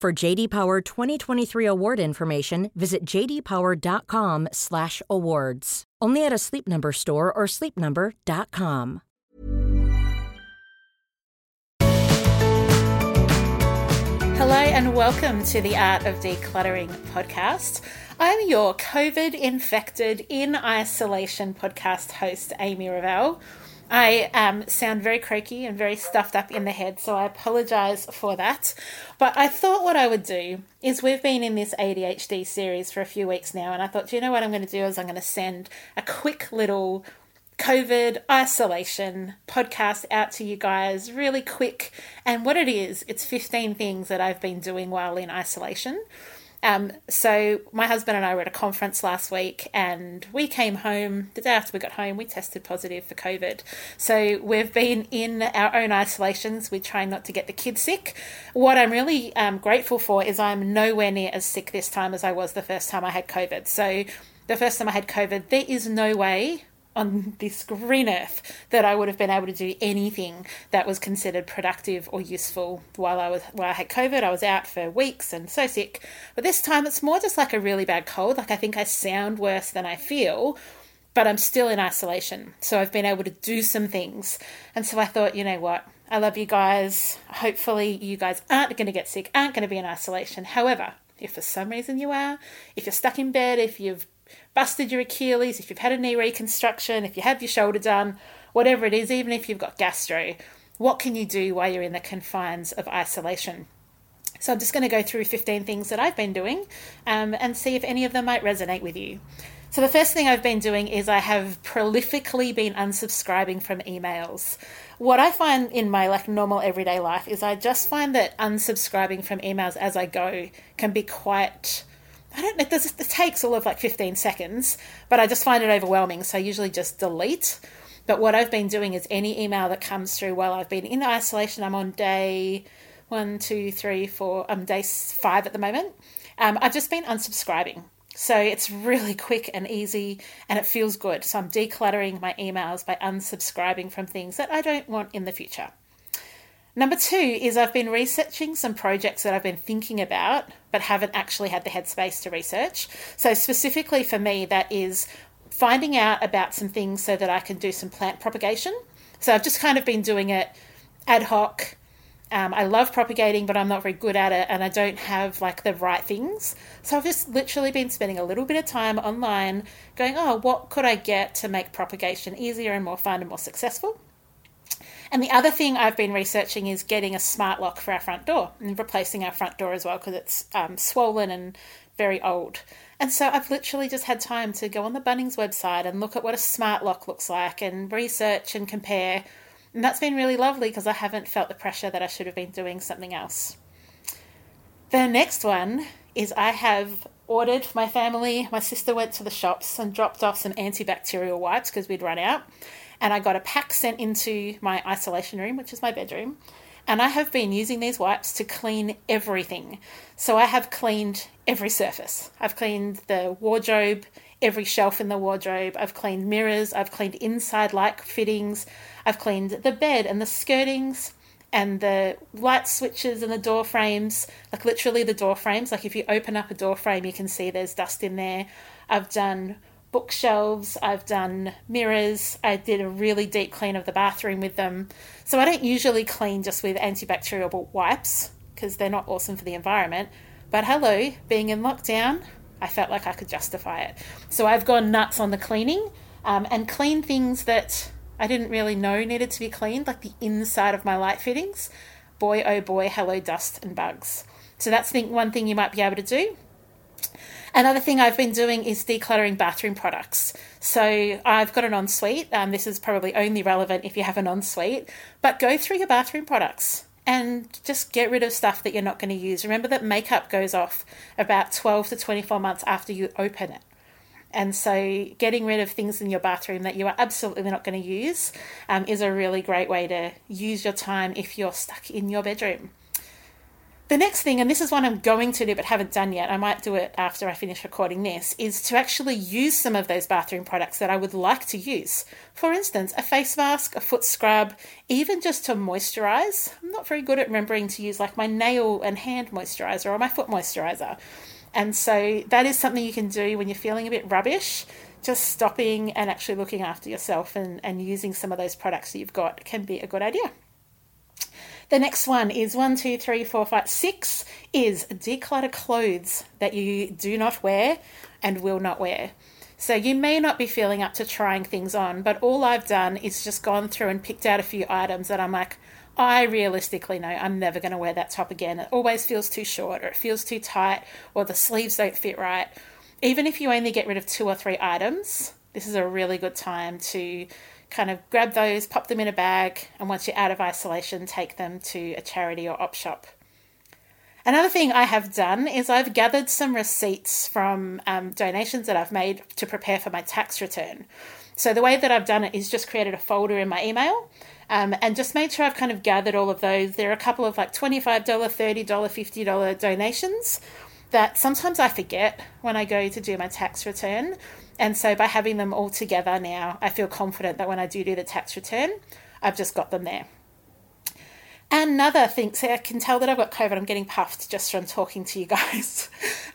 For J.D. Power 2023 award information, visit jdpower.com/awards. Only at a Sleep Number store or sleepnumber.com. Hello and welcome to the Art of Decluttering podcast. I'm your COVID-infected in isolation podcast host, Amy Ravel. I sound very croaky and very stuffed up in the head, so I apologise for that. But I thought what I would do is we've been in this ADHD series for a few weeks now, and I thought, you know what I'm going to do is I'm going to send a quick little COVID isolation podcast out to you guys really quick. And what it is, it's 15 things that I've been doing while in isolation. So my husband and I were at a conference last week and we came home. The day after we got home, we tested positive for COVID. So we've been in our own isolations. We're trying not to get the kids sick. What I'm really grateful for is I'm nowhere near as sick this time as I was the first time I had COVID. So the first time I had COVID, there is no way on this green earth that I would have been able to do anything that was considered productive or useful while I had COVID. I was out for weeks and so sick. But this time it's more just like a really bad cold. Like I think I sound worse than I feel, but I'm still in isolation. So I've been able to do some things. And so I thought, you know what? I love you guys. Hopefully you guys aren't going to get sick, aren't going to be in isolation. However, if for some reason you are, if you're stuck in bed, if you've busted your Achilles, if you've had a knee reconstruction, if you have your shoulder done, whatever it is, even if you've got gastro, what can you do while you're in the confines of isolation? So I'm just going to go through 15 things that I've been doing and see if any of them might resonate with you. So the first thing I've been doing is I have prolifically been unsubscribing from emails. What I find in my like normal everyday life is I just find that unsubscribing from emails as I go can be quite, I don't know, it takes all of like 15 seconds, but I just find it overwhelming. So I usually just delete. But what I've been doing is any email that comes through while I've been in isolation, I'm on day 1, 2, 3, 4, day 5 at the moment. I've just been unsubscribing. So it's really quick and easy and it feels good. So I'm decluttering my emails by unsubscribing from things that I don't want in the future. Number 2 is I've been researching some projects that I've been thinking about but haven't actually had the headspace to research. So specifically for me, that is finding out about some things so that I can do some plant propagation. So I've just kind of been doing it ad hoc. I love propagating, but I'm not very good at it and I don't have like the right things. So I've just literally been spending a little bit of time online going, oh, what could I get to make propagation easier and more fun and more successful? And the other thing I've been researching is getting a smart lock for our front door and replacing our front door as well because it's swollen and very old. And so I've literally just had time to go on the Bunnings website and look at what a smart lock looks like and research and compare. And that's been really lovely because I haven't felt the pressure that I should have been doing something else. The next one is I have ordered for my family. My sister went to the shops and dropped off some antibacterial wipes because we'd run out. And I got a pack sent into my isolation room, which is my bedroom. And I have been using these wipes to clean everything. So I have cleaned every surface. I've cleaned the wardrobe, every shelf in the wardrobe. I've cleaned mirrors. I've cleaned inside light fittings. I've cleaned the bed and the skirtings and the light switches and the door frames, like literally the door frames. Like if you open up a door frame, you can see there's dust in there. I've done bookshelves, I've done mirrors, I did a really deep clean of the bathroom with them. So I don't usually clean just with antibacterial wipes because they're not awesome for the environment. But hello, being in lockdown, I felt like I could justify it. So I've gone nuts on the cleaning and clean things that I didn't really know needed to be cleaned, like the inside of my light fittings. Boy, oh boy, hello dust and bugs. So that's one thing you might be able to do. Another thing I've been doing is decluttering bathroom products. So I've got an ensuite. This is probably only relevant if you have an ensuite, but go through your bathroom products and just get rid of stuff that you're not going to use. Remember that makeup goes off about 12 to 24 months after you open it. And so getting rid of things in your bathroom that you are absolutely not going to use is a really great way to use your time if you're stuck in your bedroom. The next thing, and this is one I'm going to do but haven't done yet, I might do it after I finish recording this, is to actually use some of those bathroom products that I would like to use. For instance, a face mask, a foot scrub, even just to moisturise. I'm not very good at remembering to use like my nail and hand moisturiser or my foot moisturiser. And so that is something you can do when you're feeling a bit rubbish. Just stopping and actually looking after yourself and using some of those products that you've got can be a good idea. The next one is 6 is declutter clothes that you do not wear and will not wear. So you may not be feeling up to trying things on, but all I've done is just gone through and picked out a few items that I'm like, I realistically know I'm never going to wear that top again. It always feels too short or it feels too tight or the sleeves don't fit right. Even if you only get rid of 2 or 3 items, this is a really good time to kind of grab those, pop them in a bag, and once you're out of isolation, take them to a charity or op shop. Another thing I have done is I've gathered some receipts from donations that I've made to prepare for my tax return. So the way that I've done it is just created a folder in my email and just made sure I've kind of gathered all of those. There are a couple of like $25, $30, $50 donations that sometimes I forget when I go to do my tax return. And so by having them all together now, I feel confident that when I do the tax return, I've just got them there. Another thing, so I can tell that I've got COVID, I'm getting puffed just from talking to you guys.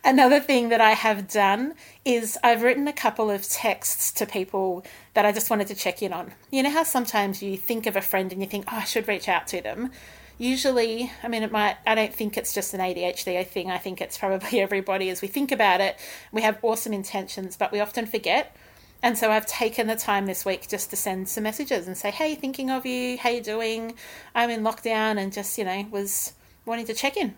Another thing that I have done is I've written a couple of texts to people that I just wanted to check in on. You know how sometimes you think of a friend and you think, oh, I should reach out to them. Usually, I mean, I don't think it's just an ADHD thing. I think it's probably everybody as we think about it. We have awesome intentions, but we often forget. And so I've taken the time this week just to send some messages and say, hey, thinking of you. How you doing? I'm in lockdown and just, was wanting to check in.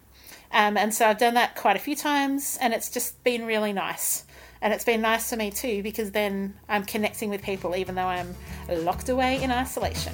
And so I've done that quite a few times and it's just been really nice. And it's been nice for me too, because then I'm connecting with people even though I'm locked away in isolation.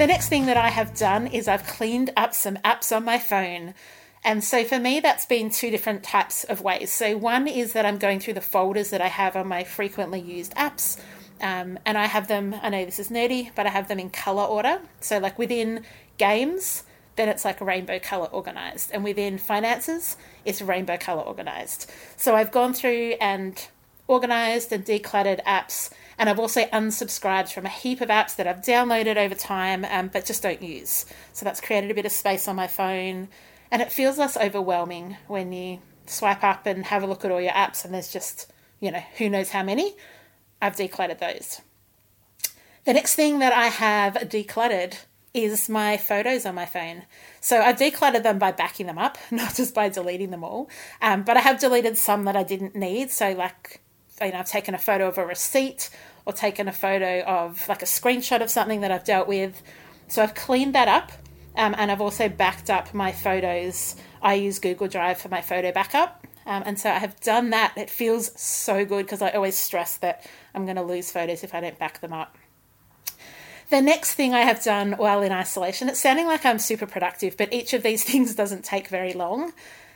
The next thing that I have done is I've cleaned up some apps on my phone. And so for me, that's been two different types of ways. So one is that I'm going through the folders that I have on my frequently used apps. And I have them, I know this is nerdy, but I have them in color order. So like within games, then it's like a rainbow color organized. And within finances, it's rainbow color organized. So I've gone through and organized and decluttered apps. And I've also unsubscribed from a heap of apps that I've downloaded over time, but just don't use. So that's created a bit of space on my phone. And it feels less overwhelming when you swipe up and have a look at all your apps and there's just, you know, who knows how many. I've decluttered those. The next thing that I have decluttered is my photos on my phone. So I've decluttered them by backing them up, not just by deleting them all. But I have deleted some that I didn't need. So like, you know, I've taken a photo of a receipt or taken a photo of like a screenshot of something that I've dealt with. So I've cleaned that up. And I've also backed up my photos. I use Google Drive for my photo backup. And so I have done that. It feels so good because I always stress that I'm going to lose photos if I don't back them up. The next thing I have done while in isolation, it's sounding like I'm super productive, but each of these things doesn't take very long.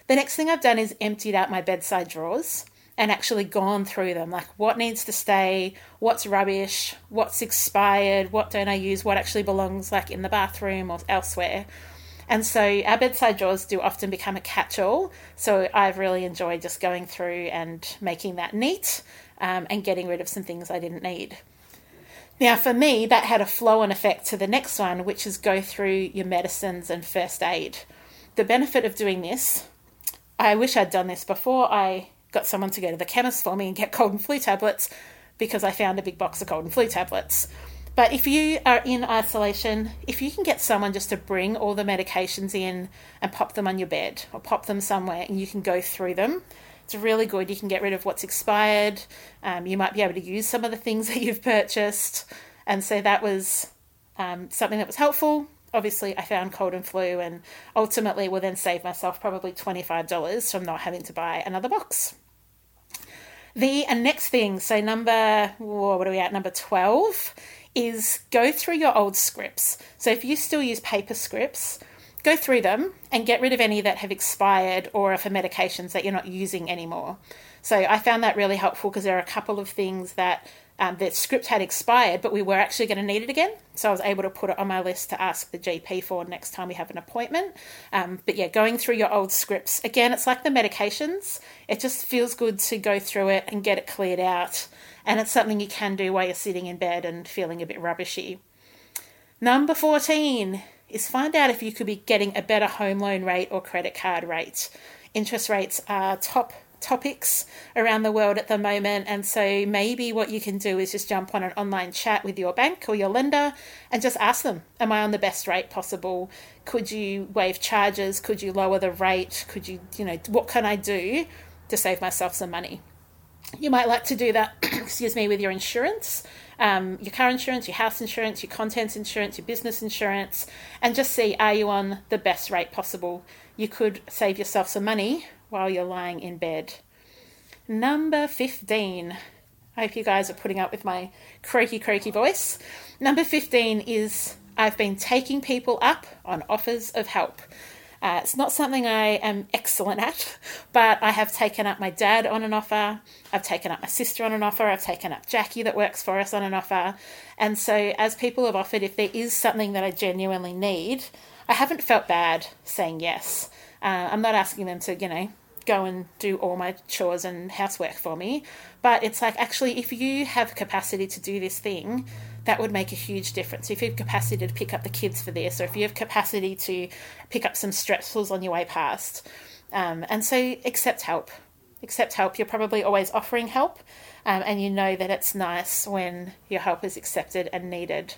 The next thing I've done is emptied out my bedside drawers and actually gone through them. Like what needs to stay, what's rubbish, what's expired, what don't I use, what actually belongs like in the bathroom or elsewhere. And so our bedside drawers do often become a catch-all. So I've really enjoyed just going through and making that neat and getting rid of some things I didn't need. Now for me, that had a flow-on effect to the next one, which is go through your medicines and first aid. The benefit of doing this, I wish I'd done this before I got someone to go to the chemist for me and get cold and flu tablets, because I found a big box of cold and flu tablets. But if you are in isolation, if you can get someone just to bring all the medications in and pop them on your bed or pop them somewhere and you can go through them, it's really good. You can get rid of what's expired. You might be able to use some of the things that you've purchased. And so that was something that was helpful. Obviously, I found cold and flu and ultimately will then save myself probably $25 from not having to buy another box. The next thing, so number 12, is go through your old scripts. So if you still use paper scripts, go through them and get rid of any that have expired or are for medications that you're not using anymore. So I found that really helpful because there are a couple of things that the script had expired, but we were actually going to need it again. So I was able to put it on my list to ask the GP for next time we have an appointment. But yeah, going through your old scripts. Again, it's like the medications. It just feels good to go through it and get it cleared out. And it's something you can do while you're sitting in bed and feeling a bit rubbishy. Number 14 is find out if you could be getting a better home loan rate or credit card rate. Interest rates are top topics around the world at the moment, and so maybe what you can do is just jump on an online chat with your bank or your lender and just ask them, am I on the best rate possible? Could you waive charges? Could you lower the rate? Could you know, what can I do to save myself some money? You might like to do that with your insurance, your car insurance, your house insurance, your contents insurance, your business insurance, and just see, are you on the best rate possible? You could save yourself some money while you're lying in bed. Number 15. I hope you guys are putting up with my croaky voice. Number 15 is I've been taking people up on offers of help. It's not something I am excellent at, but I have taken up my dad on an offer. I've taken up my sister on an offer. I've taken up Jackie that works for us on an offer. And so as people have offered, if there is something that I genuinely need, I haven't felt bad saying yes. I'm not asking them to, go and do all my chores and housework for me. But it's like, actually, if you have capacity to do this thing, that would make a huge difference. If you have capacity to pick up the kids for this, or if you have capacity to pick up some stressfuls on your way past. And so accept help. You're probably always offering help. And you know that it's nice when your help is accepted and needed.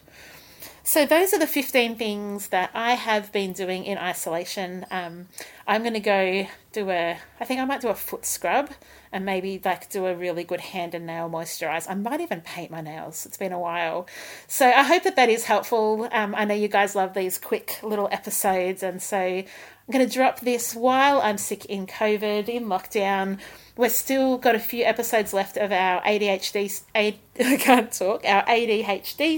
So those are the 15 things that I have been doing in isolation. I'm going to go do I think I might do a foot scrub and maybe like do a really good hand and nail moisturize. I might even paint my nails. It's been a while. So I hope that is helpful. I know you guys love these quick little episodes. And so I'm going to drop this while I'm sick in COVID, in lockdown. We've still got a few episodes left of our ADHD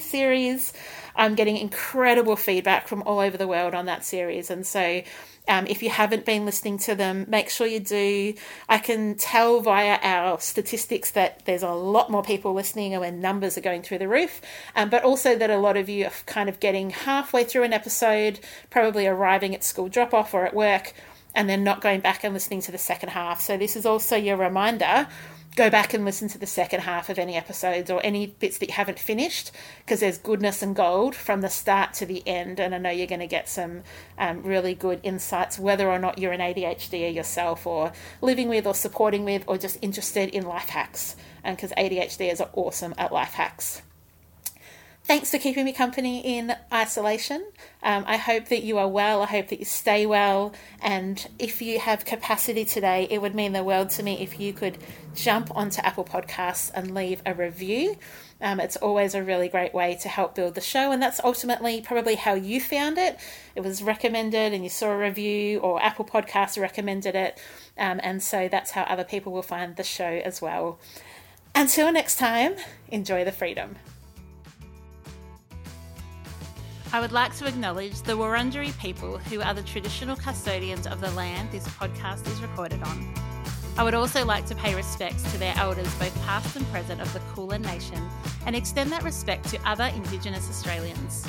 series. I'm getting incredible feedback from all over the world on that series. And so if you haven't been listening to them, make sure you do. I can tell via our statistics that there's a lot more people listening and our numbers are going through the roof, but also that a lot of you are kind of getting halfway through an episode, probably arriving at school drop-off or at work, and then not going back and listening to the second half. So this is also your reminder, go back and listen to the second half of any episodes or any bits that you haven't finished, because there's goodness and gold from the start to the end. And I know you're going to get some really good insights, whether or not you're an ADHDer yourself or living with or supporting with or just interested in life hacks, because ADHDers are awesome at life hacks. Thanks for keeping me company in isolation. I hope that you are well. I hope that you stay well. And if you have capacity today, it would mean the world to me if you could jump onto Apple Podcasts and leave a review. It's always a really great way to help build the show. And that's ultimately probably how you found it. It was recommended and you saw a review, or Apple Podcasts recommended it. And so that's how other people will find the show as well. Until next time, enjoy the freedom. I would like to acknowledge the Wurundjeri people, who are the traditional custodians of the land this podcast is recorded on. I would also like to pay respects to their elders, both past and present, of the Kulin Nation, and extend that respect to other Indigenous Australians.